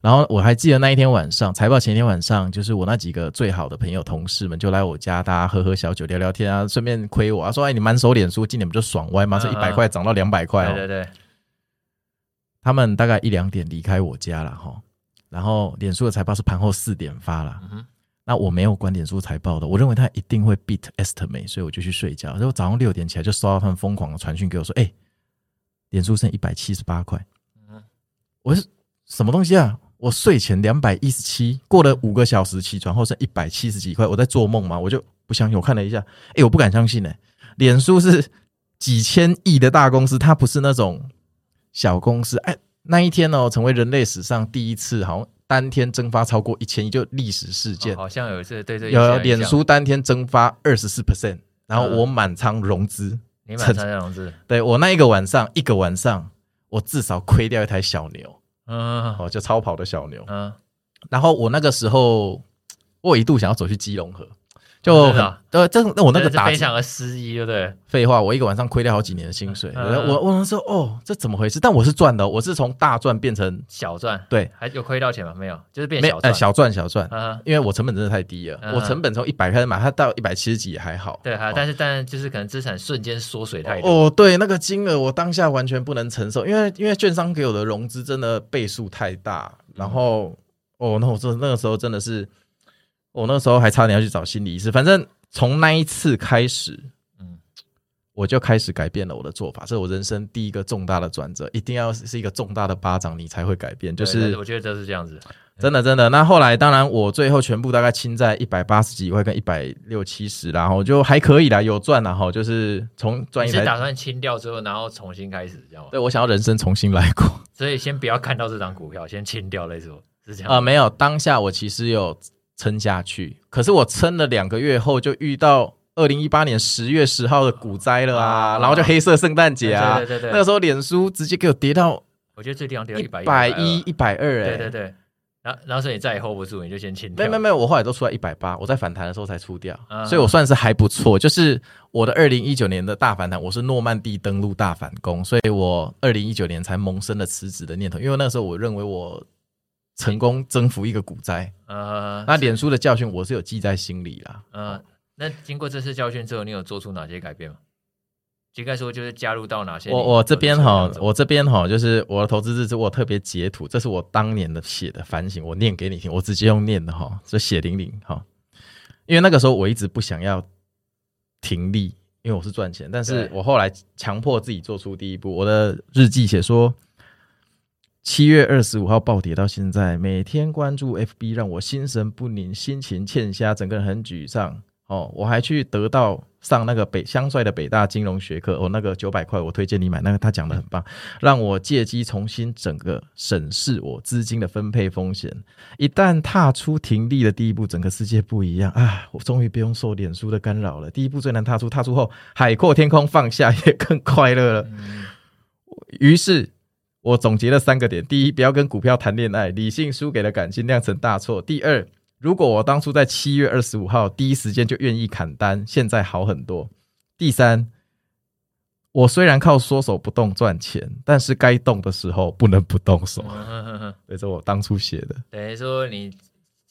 然后我还记得那一天晚上财报前一天晚上，就是我那几个最好的朋友同事们就来我家，大家喝喝小酒聊聊天啊，顺便亏我啊，说哎你满手脸书今年不就爽歪吗，这一百块涨到两百块、哦、对对对，他们大概一两点离开我家了，然后脸书的财报是盘后四点发了、嗯，那我没有关脸书财报的，我认为他一定会 beat estimate， 所以我就去睡觉。然后早上六点起来就收到他们疯狂的传讯给我说：“哎、欸，脸书剩一百七十八块。”我是什么东西啊？我睡前两百一十七，过了五个小时起床后剩一百七十几块，我在做梦吗？我就不相信，我看了一下，哎、欸，我不敢相信哎、欸，脸书是几千亿的大公司，它不是那种小公司。哎、欸，那一天哦，成为人类史上第一次好像。单天蒸发超过一千亿，就历史事件、哦。好像有一次，对对，有脸书单天蒸发 百分之二十四，然后我满仓融资、嗯、你满仓融资，对，我那一个晚上一个晚上我至少亏掉一台小牛、嗯哦、就超跑的小牛、嗯、然后我那个时候我一度想要走去基隆河，就很、啊、对，这我那个打非常的失意，对不对？废话，我一个晚上亏掉好几年的薪水，嗯、我我那时候哦，这怎么回事？但我是赚的，我是从大赚变成小赚，对，还有亏到钱吗？没有，就是变小赚、呃、小赚小赚、嗯，因为我成本真的太低了，嗯、我成本从一百开始买，它到一百七十几也还好，对哈、哦，但是但就是可能资产瞬间缩水太多，哦，对，那个金额我当下完全不能承受，因为因为券商给我的融资真的倍数太大，然后、嗯、哦，那我那个时候真的是。我那时候还差点要去找心理医师，反正从那一次开始、嗯、我就开始改变了我的做法，这是我人生第一个重大的转折，一定要是一个重大的巴掌你才会改变，就是我觉得就是这样子，真的真的。那后来当然我最后全部大概清在一百八十几块跟一百六七十，然后就还可以啦，有赚啦，就是从赚一台，你是打算清掉之后然后重新开始这样吗？对，我想要人生重新来过，所以先不要看到这张股票先清掉类似是这样、呃、没有，当下我其实有撑下去，可是我撑了两个月后就遇到二零一八年十月十号的股灾了啊、哦、然后就黑色圣诞节啊、哦、对对对对，那个时候脸书直接给我跌到，我觉得最低量跌到一百一十、一百二十，对对对，然 后, 然后所以你再也 hold 不住，你就先清掉，没有没有，我后来都出来一百八十，我在反弹的时候才出掉、嗯、所以我算是还不错，就是我的二零一九年的大反弹，我是诺曼底登陆大反攻，所以我二零一九年才萌生了辞职的念头，因为那时候我认为我成功征服一个股灾、呃、那脸书的教训我是有记在心里啦、呃、那经过这次教训之后你有做出哪些改变吗？应该说就是加入到哪些，我我这边哈，我这边哈，就是我的投资日志我特别截图，这是我当年的写的反省，我念给你听，我直接用念的哈，就血淋淋哈，因为那个时候我一直不想要停利，因为我是赚钱，但是我后来强迫自己做出第一步，我的日记写说七月二十五号暴跌到现在，每天关注 F B 让我心神不宁，心情欠佳，整个人很沮丧、哦、我还去得到上那个北香帅的北大金融学课、哦、那个九百块我推荐你买，那个他讲的很棒，让我借机重新整个审视我资金的分配风险，一旦踏出停利的第一步整个世界不一样啊！我终于不用受脸书的干扰了，第一步最难踏出，踏出后海阔天空，放下也更快乐了、嗯、于是我总结了三个点，第一，不要跟股票谈恋爱，理性输给了感性，酿成大错。第二，如果我当初在七月二十五号第一时间就愿意砍单，现在好很多。第三，我虽然靠缩手不动赚钱，但是该动的时候不能不动手。这是我当初写的，等于说你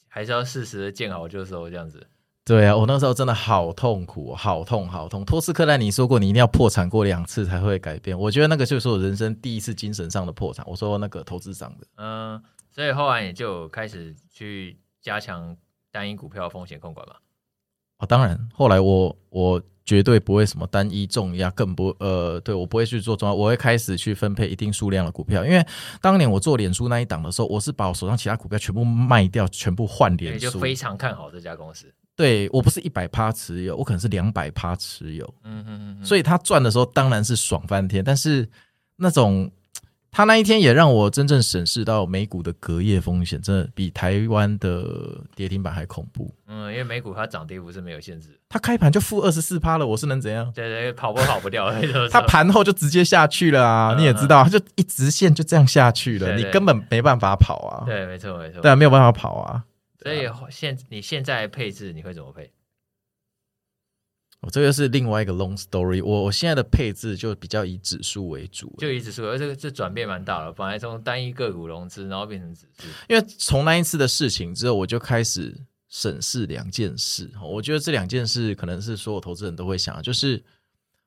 还是要适时的见好就收这样子。对啊，我那时候真的好痛苦，好痛好痛。托斯克兰你说过你一定要破产过两次才会改变，我觉得那个就是我人生第一次精神上的破产，我说那个投资上的嗯，所以后来你就开始去加强单一股票风险控管嘛、哦、当然后来我我绝对不会什么单一重压，更不呃，对，我不会去做重压，我会开始去分配一定数量的股票，因为当年我做脸书那一档的时候，我是把我手上其他股票全部卖掉，全部换脸书，你就非常看好这家公司，对，我不是 百分之百 持有，我可能是 两百趴 持有、嗯、哼哼哼，所以他赚的时候当然是爽翻天，但是那种他那一天也让我真正审视到美股的隔夜风险真的比台湾的跌停板还恐怖，嗯，因为美股它涨跌幅是没有限制，它开盘就负 百分之二十四 了，我是能怎样？对对，跑不跑不掉它盘后就直接下去了啊、嗯、你也知道它就一直线就这样下去了，对对，你根本没办法跑啊，对，没错没错，对啊，没有办法跑啊，所以现你现在配置你会怎么配？我、哦、这个是另外一个 long story， 我我现在的配置就比较以指数为主，就以指数，而这个这转变蛮大了，本来从单一个股融资，然后变成指数。因为从那一次的事情之后，我就开始审视两件事，我觉得这两件事可能是所有投资人都会想，就是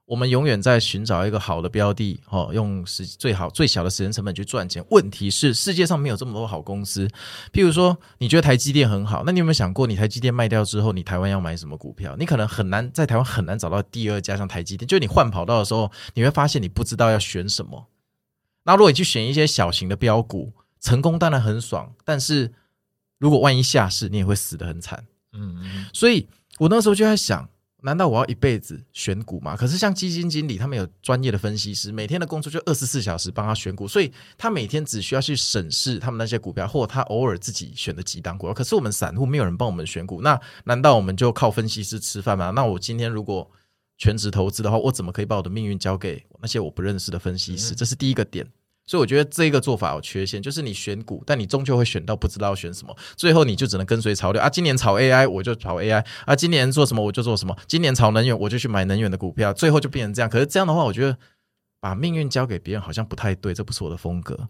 我们永远在寻找一个好的标的、哦、用时最好最小的时间成本去赚钱，问题是世界上没有这么多好公司，譬如说你觉得台积电很好，那你有没有想过你台积电卖掉之后你台湾要买什么股票，你可能很难在台湾很难找到第二家像台积电，就是你换跑道的时候你会发现你不知道要选什么，那如果你去选一些小型的标股，成功当然很爽，但是如果万一下市你也会死得很惨，嗯嗯，所以我那时候就在想，难道我要一辈子选股吗？可是像基金经理他们有专业的分析师，每天的工作就二十四小时帮他选股，所以他每天只需要去审视他们那些股票，或他偶尔自己选的几档股票，可是我们散户没有人帮我们选股，那难道我们就靠分析师吃饭吗？那我今天如果全职投资的话，我怎么可以把我的命运交给那些我不认识的分析师？这是第一个点。所以我觉得这个做法有缺陷，就是你选股，但你终究会选到不知道选什么，最后你就只能跟随潮流啊。今年炒 A I 我就炒 A I 啊，今年做什么我就做什么，今年炒能源我就去买能源的股票，最后就变成这样。可是这样的话，我觉得把命运交给别人好像不太对，这不是我的风格。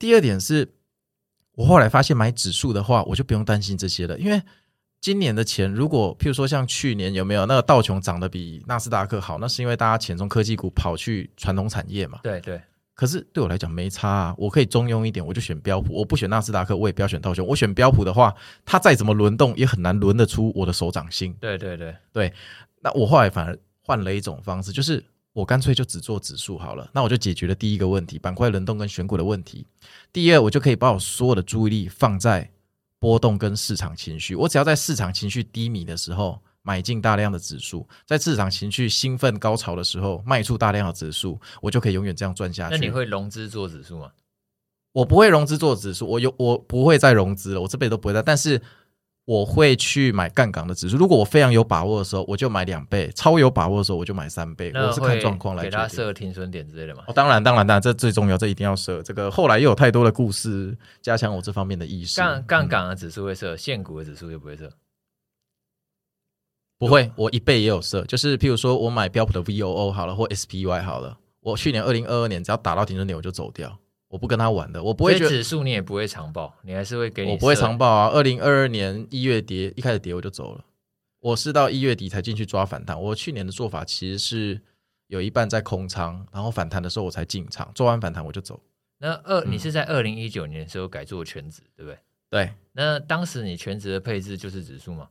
第二点是，我后来发现买指数的话，我就不用担心这些了，因为今年的钱，如果譬如说像去年有没有那个道琼涨得比纳斯达克好，那是因为大家钱从科技股跑去传统产业嘛。对对。可是对我来讲没差啊，我可以中庸一点，我就选标普，我不选纳斯达克，我也不要选道琼。我选标普的话，它再怎么轮动也很难轮得出我的手掌心。对对对对。那我后来反而换了一种方式，就是我干脆就只做指数好了，那我就解决了第一个问题，板块轮动跟选股的问题。第二，我就可以把我所有的注意力放在波动跟市场情绪，我只要在市场情绪低迷的时候买进大量的指数，在市场情绪兴奋高潮的时候卖出大量的指数，我就可以永远这样赚下去。那你会融资做指数吗？我不会融资做指数， 我, 我不会再融资了，我这辈子都不会再，但是我会去买杠杆的指数。如果我非常有把握的时候，我就买两倍；超有把握的时候，我就买三倍。我是看状况来决定。给他设停损点之类的嘛？哦，当然，当然，当然，这最重要，这一定要设。这个后来又有太多的故事加强我这方面的意识。杠杆的指数会设，现股的指数就不会设。不会，我一倍也有设，就是譬如说我买标普的 V O O 好了，或 S P Y 好了，我去年二零二二年只要打到停损点我就走掉。我不跟他玩的，我不会觉得指数你也不会长报，你还是会给你。我不会长报啊！二零二二年一月跌，一开始跌我就走了。我是到一月底才进去抓反弹。我去年的做法其实是有一半在空仓，然后反弹的时候我才进场，做完反弹我就走。那二、嗯、你是在二零一九年的时候改做全职，对不对？对。那当时你全职的配置就是指数吗？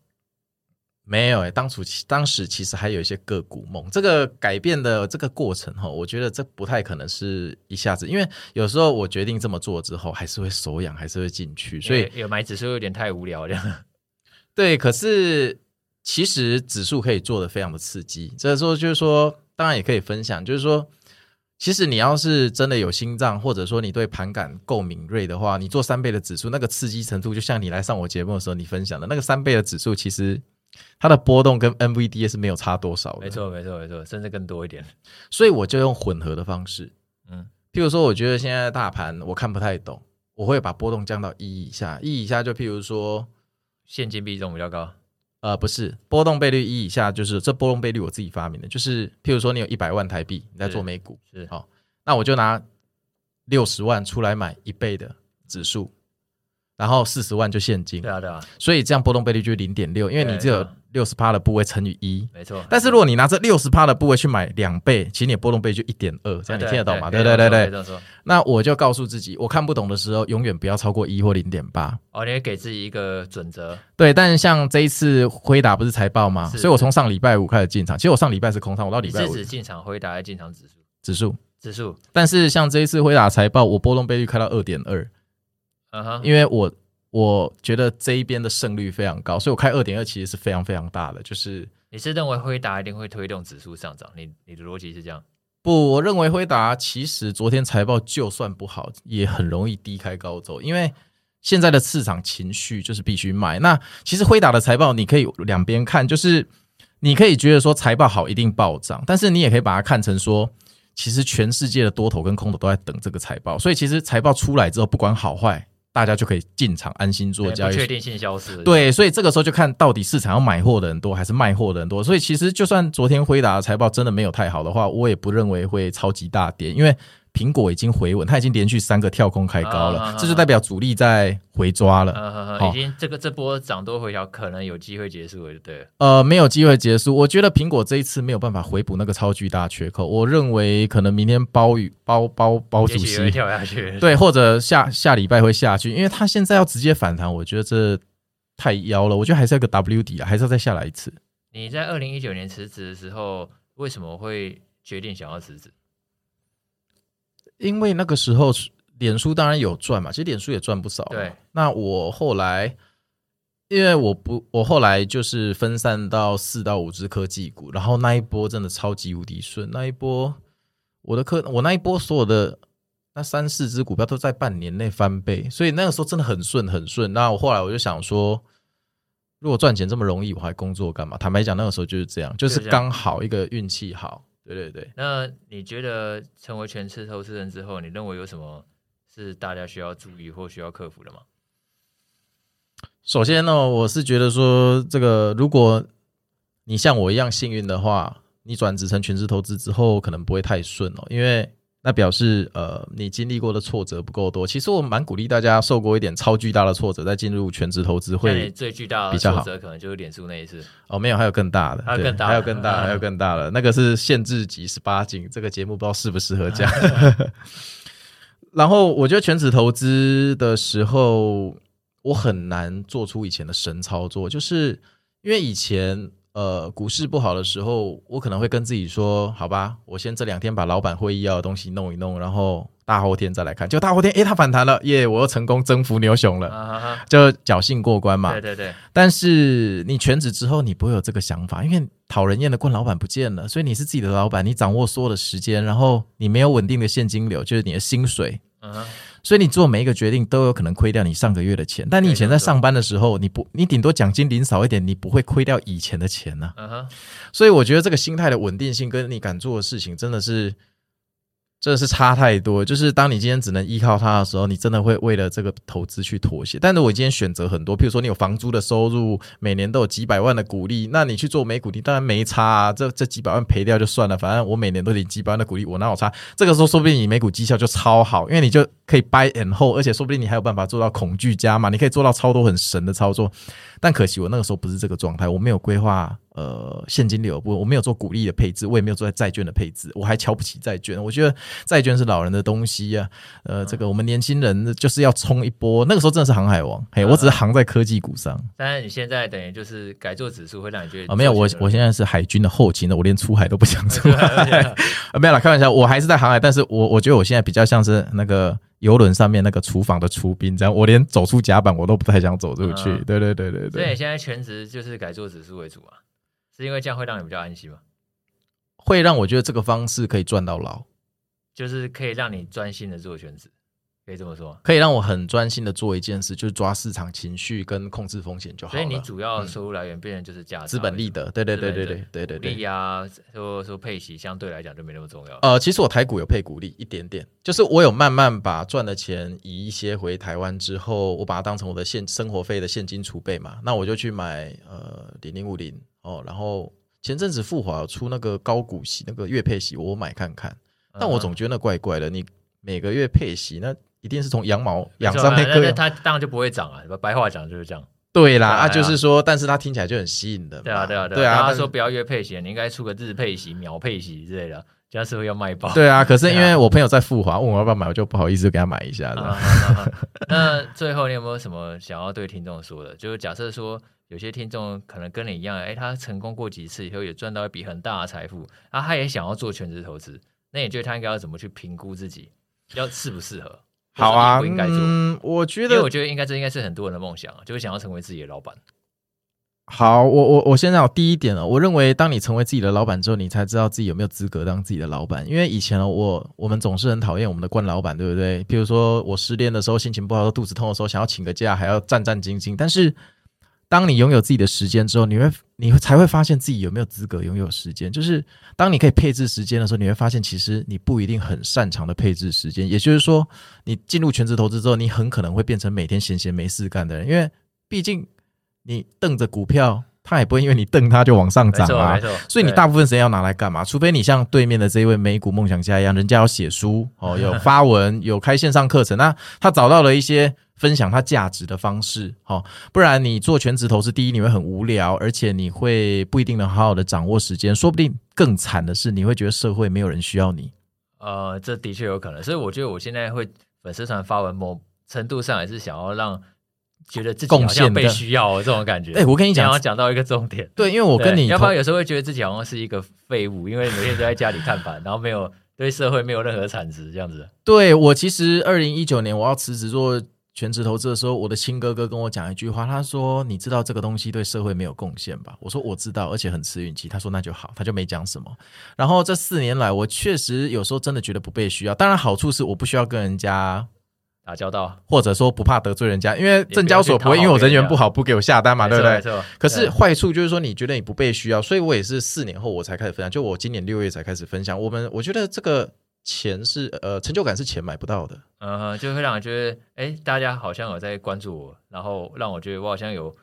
没有、欸、当初当时其实还有一些个股梦。这个改变的这个过程我觉得这不太可能是一下子，因为有时候我决定这么做之后还是会手痒，还是会进去，所以有买指数有点太无聊这样。对，可是其实指数可以做得非常的刺激，这时候就是说当然也可以分享，就是说其实你要是真的有心脏，或者说你对盘感够敏锐的话，你做三倍的指数那个刺激程度，就像你来上我节目的时候你分享的那个三倍的指数，其实它的波动跟 N V D A 是没有差多少的，没错没错没错，甚至更多一点。所以我就用混合的方式，嗯，譬如说我觉得现在大盘我看不太懂，我会把波动降到一以下，一以下就譬如说现金比重比较高，呃，不是波动倍率一以下，就是这波动倍率我自己发明的，就是譬如说你有一百万台币你在做美股，是好、哦，那我就拿六十万出来买一倍的指数。然后四十万就现金，对啊对啊，所以这样波动倍率就是 零点六， 因为你只有 百分之六十 的部位乘以一，没错。但是如果你拿这 百分之六十 的部位去买两倍，其实你的波动倍率就 一点二， 这样你听得懂吗？对对对对，那我就告诉自己我看不懂的时候永远不要超过一或 零点八。 哦，你会给自己一个准则。对，但像这一次辉达不是财报吗？所以我从上礼拜五开始进场，其实我上礼拜是空仓，我到礼拜五。你是指进场辉达还是进场指数？指数指数。但是像这一次辉达财报我波动倍率开到 二点二，Uh-huh. 因为我我觉得这一边的胜率非常高，所以我开 二点二 其实是非常非常大的。就是你是认为辉达一定会推动指数上涨， 你, 你的逻辑是这样？不，我认为辉达其实昨天财报就算不好也很容易低开高走，因为现在的市场情绪就是必须买。那其实辉达的财报你可以两边看，就是你可以觉得说财报好一定暴涨，但是你也可以把它看成说其实全世界的多头跟空头都在等这个财报，所以其实财报出来之后不管好坏大家就可以进场安心做交易，不确定性消失。对，所以这个时候就看到底市场要买货的人多还是卖货的人多。所以其实就算昨天辉达的财报真的没有太好的话，我也不认为会超级大跌，因为苹果已经回稳，它已经连续三个跳空开高了，啊、哈哈，这就代表主力在回抓了。啊、哈哈，已经这个这波涨多回调可能有机会结束了，对？呃，没有机会结束，我觉得苹果这一次没有办法回补那个超巨大缺口，我认为可能明天包雨包包包主席也会跳下去，对，或者下下礼拜会下去。因为他现在要直接反弹，我觉得这太妖了，我觉得还是要个 W 底，还是要再下来一次。你在二零一九年辞职的时候，为什么会决定想要辞职？因为那个时候脸书当然有赚嘛，其实脸书也赚不少。对，那我后来，因为我不，我后来就是分散到四到五只科技股，然后那一波真的超级无敌顺，那一波我的科，我那一波所有的。那三四只股票都在半年内翻倍，所以那个时候真的很顺很顺。那我后来我就想说，如果赚钱这么容易我还工作干嘛？坦白讲那个时候就是这样，就是刚好一个运气好。对对对。那你觉得成为全职投资人之后，你认为有什么是大家需要注意或需要克服的吗？首先呢、哦、我是觉得说，这个如果你像我一样幸运的话，你转职成全职投资之后可能不会太顺哦，因为那表示呃你经历过的挫折不够多。其实我蛮鼓励大家受过一点超巨大的挫折再进入全职投资会比较好。最巨大的挫折可能就是脸书那一次。哦，没有，还有更大的，还有更大的，还有更大的，还有更大的，那个是限制级十八禁，这个节目不知道适不适合讲。然后我觉得全职投资的时候，我很难做出以前的神操作，就是因为以前呃，股市不好的时候，我可能会跟自己说，好吧，我先这两天把老板会议要的东西弄一弄，然后大后天再来看。就大后天，诶，它反弹了，耶，我又成功征服牛熊了，啊、就侥幸过关嘛。对对对。但是你全职之后，你不会有这个想法，因为讨人厌的惯老板不见了，所以你是自己的老板，你掌握所有的时间，然后你没有稳定的现金流，就是你的薪水。嗯，所以你做每一个决定都有可能亏掉你上个月的钱，但你以前在上班的时候，你不，你顶多奖金领少一点，你不会亏掉以前的钱啊。嗯，所以我觉得这个心态的稳定性跟你敢做的事情真的是真的是差太多，就是当你今天只能依靠它的时候，你真的会为了这个投资去妥协。但是我今天选择很多，譬如说你有房租的收入，每年都有几百万的股利，那你去做美股利当然没差啊，这这几百万赔掉就算了，反正我每年都领几百万的股利，我哪有差？这个时候说不定你美股绩效就超好，因为你就可以 buy and hold， 而且说不定你还有办法做到恐惧加嘛，你可以做到超多很神的操作。但可惜我那个时候不是这个状态，我没有规划呃现金流的部分，我没有做股利的配置，我也没有做在债券的配置，我还瞧不起债券，我觉得债券是老人的东西啊，呃，嗯、这个我们年轻人就是要冲一波。那个时候真的是航海王，嘿，嗯、我只是航在科技股上。但是你现在等于就是改做指数，会让你觉得啊、哦，没有，我我现在是海军的后勤的，我连出海都不想出海，没有啦，开玩笑，我还是在航海，但是我我觉得我现在比较像是那个游轮上面那个厨房的厨兵这样，我连走出甲板我都不太想走出去。嗯、对对对对对。所以你现在全职就是改做指数为主啊？是因为这样会让你比较安心吗？会让我觉得这个方式可以赚到老。就是可以让你专心的做选择，可以这么说，可以让我很专心的做一件事，就是抓市场情绪跟控制风险就好了。所以你主要收入来源变成就是价值、嗯、资本利得，对对对对对对对对。利啊，说说配息相对来讲就没那么重要。呃，其实我台股有配股利一点点，就是我有慢慢把赚的钱移一些回台湾之后，我把它当成我的现生活费的现金储备嘛，那我就去买呃零零五零哦，然后前阵子富华有出那个高股息那个月配息，我买看看。但我总觉得那怪怪的，你每个月配息，那一定是从羊毛养上面割，它当然就不会涨啊。白话讲就是这样。对啦，啊，就是说，但是它听起来就很吸引的嘛。对啊，对啊，对啊。他说不要月配息，你应该出个日配息、秒配息之类的，这样是不是要卖爆？对啊，可是因为我朋友在富华问我要不要买，我就不好意思给他买一下。啊啊啊、那最后你有没有什么想要对听众说的？就是假设说，有些听众可能跟你一样，哎，他成功过几次以后，也赚到一笔很大的财富，啊，他也想要做全职投资。那你觉得他应该要怎么去评估自己要适不适合？好啊，不应该做。嗯，我觉得，因为我觉得应该这应该是很多人的梦想，就是想要成为自己的老板。好，我我我现在有第一点了，我认为当你成为自己的老板之后，你才知道自己有没有资格当自己的老板。因为以前我我们总是很讨厌我们的惯老板，对不对？比如说我失恋的时候，心情不好，肚子痛的时候，想要请个假，还要战战兢兢。但是当你拥有自己的时间之后，你会你才会发现自己有没有资格拥有时间。就是当你可以配置时间的时候，你会发现其实你不一定很擅长的配置时间。也就是说，你进入全职投资之后，你很可能会变成每天闲闲没事干的人，因为毕竟你瞪着股票，它也不会因为你瞪它就往上涨啊。所以你大部分时间要拿来干嘛？除非你像对面的这一位美股梦想家一样，人家要写书、哦、有发文，有开线上课程，那他找到了一些分享它价值的方式、哦、不然你做全职投资，第一你会很无聊，而且你会不一定能好好的掌握时间，说不定更惨的是你会觉得社会没有人需要你。呃，这的确有可能，所以我觉得我现在会粉丝团发文，某程度上也是想要让觉得自己好像被需要这种感觉。对，我跟你讲，想要讲到一个重点。对，因为我跟你，要不然有时候会觉得自己好像是一个废物，因为每天都在家里看板，然后没有对社会没有任何产值这样子。对，我其实二零一九年我要辞职做全职投资的时候，我的亲哥哥跟我讲一句话，他说你知道这个东西对社会没有贡献吧？我说我知道，而且很吃运气。他说那就好，他就没讲什么。然后这四年来我确实有时候真的觉得不被需要，当然好处是我不需要跟人家打交道，或者说不怕得罪人家，因为证交所不会因为我人缘不好不给我下单嘛，对不对？可是坏处就是说你觉得你不被需要，所以我也是四年后我才开始分享，就我今年六月才开始分享。我们我觉得这个钱是呃成就感是钱买不到的，嗯，就会让我觉得哎，大家好像有在关注我，然后让我觉得我好像有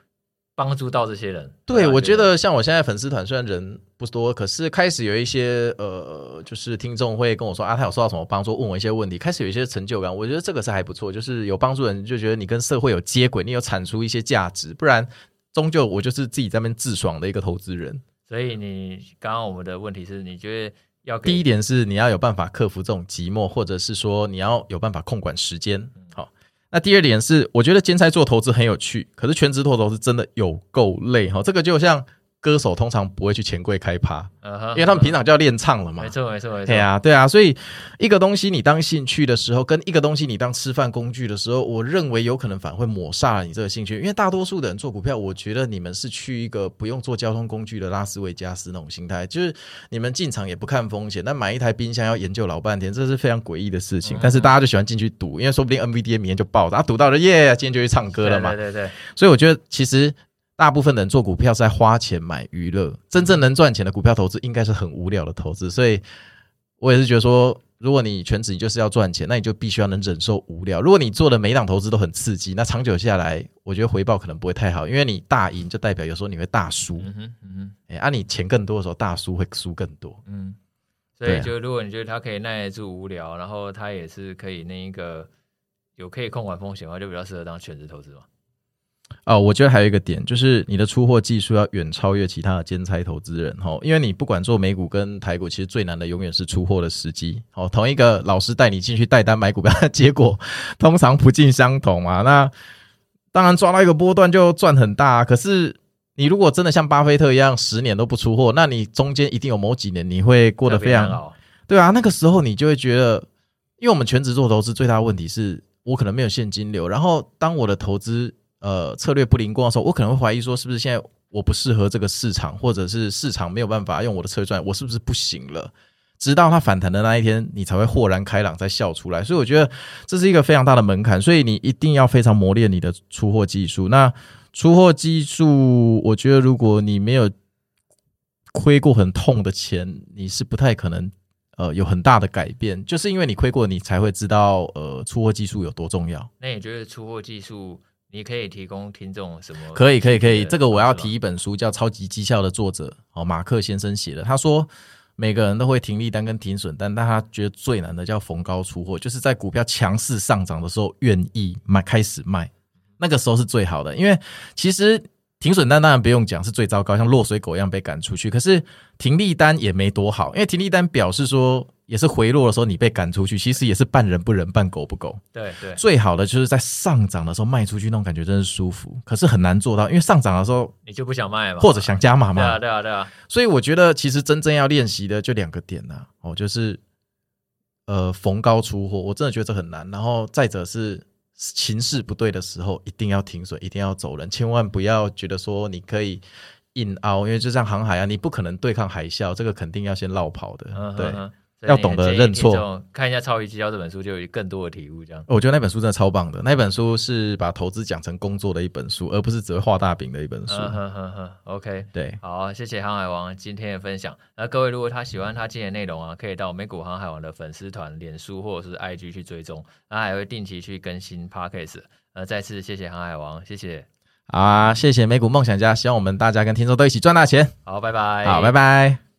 帮助到这些人。对，我觉得像我现在粉丝团虽然人不多，可是开始有一些呃，就是听众会跟我说啊，他有受到什么帮助，问我一些问题，开始有一些成就感。我觉得这个是还不错，就是有帮助人，就觉得你跟社会有接轨，你有产出一些价值，不然终究我就是自己在那边自爽的一个投资人。所以你刚刚我们的问题是，你觉得要给第一点是你要有办法克服这种寂寞，或者是说你要有办法控管时间。好。那第二点是我觉得兼差做投资很有趣，可是全职做投资真的有够累、哦、这个就像歌手通常不会去钱柜开趴、uh-huh, 因为他们平常就要练唱了嘛，没错没错没错，对啊对啊，所以一个东西你当兴趣的时候跟一个东西你当吃饭工具的时候，我认为有可能反而会抹煞了你这个兴趣，因为大多数的人做股票，我觉得你们是去一个不用做交通工具的拉斯维加斯那种心态，就是你们进场也不看风险，但买一台冰箱要研究老半天，这是非常诡异的事情、嗯、但是大家就喜欢进去赌，因为说不定 N V D A 明天就爆了、啊、赌到了耶、yeah, 今天就去唱歌了嘛，对对 对, 对，所以我觉得其实大部分人做股票是在花钱买娱乐，真正能赚钱的股票投资应该是很无聊的投资，所以我也是觉得说如果你全职你就是要赚钱，那你就必须要能忍受无聊，如果你做的每档投资都很刺激，那长久下来我觉得回报可能不会太好，因为你大赢就代表有时候你会大输、嗯哼嗯哼欸、啊你钱更多的时候大输会输更多、嗯、所以就如果你觉得他可以耐得住无聊，然后他也是可以那一个有可以控管风险的话，就比较适合当全职投资嘛。哦，我觉得还有一个点就是你的出货技术要远超越其他的兼差投资人、哦、因为你不管做美股跟台股，其实最难的永远是出货的时机、哦、同一个老师带你进去带单买股票，结果通常不尽相同嘛。那当然抓到一个波段就赚很大、啊、可是你如果真的像巴菲特一样十年都不出货，那你中间一定有某几年你会过得非常，对啊，那个时候你就会觉得，因为我们全职做投资最大的问题是我可能没有现金流，然后当我的投资呃，策略不灵光的时候，我可能会怀疑说是不是现在我不适合这个市场，或者是市场没有办法用我的策略赚，我是不是不行了，直到它反弹的那一天你才会豁然开朗再笑出来，所以我觉得这是一个非常大的门槛，所以你一定要非常磨练你的出货技术。那出货技术我觉得如果你没有亏过很痛的钱，你是不太可能呃，有很大的改变，就是因为你亏过你才会知道呃，出货技术有多重要。那你觉得出货技术你可以提供听众什么？可以可以可以，这个我要提一本书叫《超级绩效》的作者、哦、马克先生写的，他说每个人都会停利单跟停损单，但他觉得最难的叫逢高出货，就是在股票强势上涨的时候愿意买开始卖，那个时候是最好的，因为其实停损单当然不用讲是最糟糕，像落水狗一样被赶出去，可是停利单也没多好，因为停利单表示说也是回落的时候你被赶出去，其实也是半人不人半狗不狗，对对，最好的就是在上涨的时候卖出去，那种感觉真是舒服，可是很难做到，因为上涨的时候你就不想卖嘛，或者想加码嘛，对啊对啊对啊，所以我觉得其实真正要练习的就两个点啦、啊哦、就是呃逢高出货，我真的觉得这很难，然后再者是情势不对的时候一定要停损，一定要走人，千万不要觉得说你可以硬凹，因为就像航海啊，你不可能对抗海啸，这个肯定要先落跑的、嗯、对、嗯要懂得认错，看一下《超级绩效》这本书就有更多的体悟。这样，我觉得那本书真的超棒的。那本书是把投资讲成工作的一本书，而不是只会画大饼的一本书。嗯哼哼哼 ，OK， 对，好，谢谢航海王今天的分享。那各位如果他喜欢他今天的内容啊，可以到美股航海王的粉丝团、脸书或者是 I G 去追踪，他还会定期去更新 Podcast。呃，再次谢谢航海王，谢谢。啊，谢谢美股梦想家，希望我们大家跟听众都一起赚大钱。好，拜拜。好，拜拜。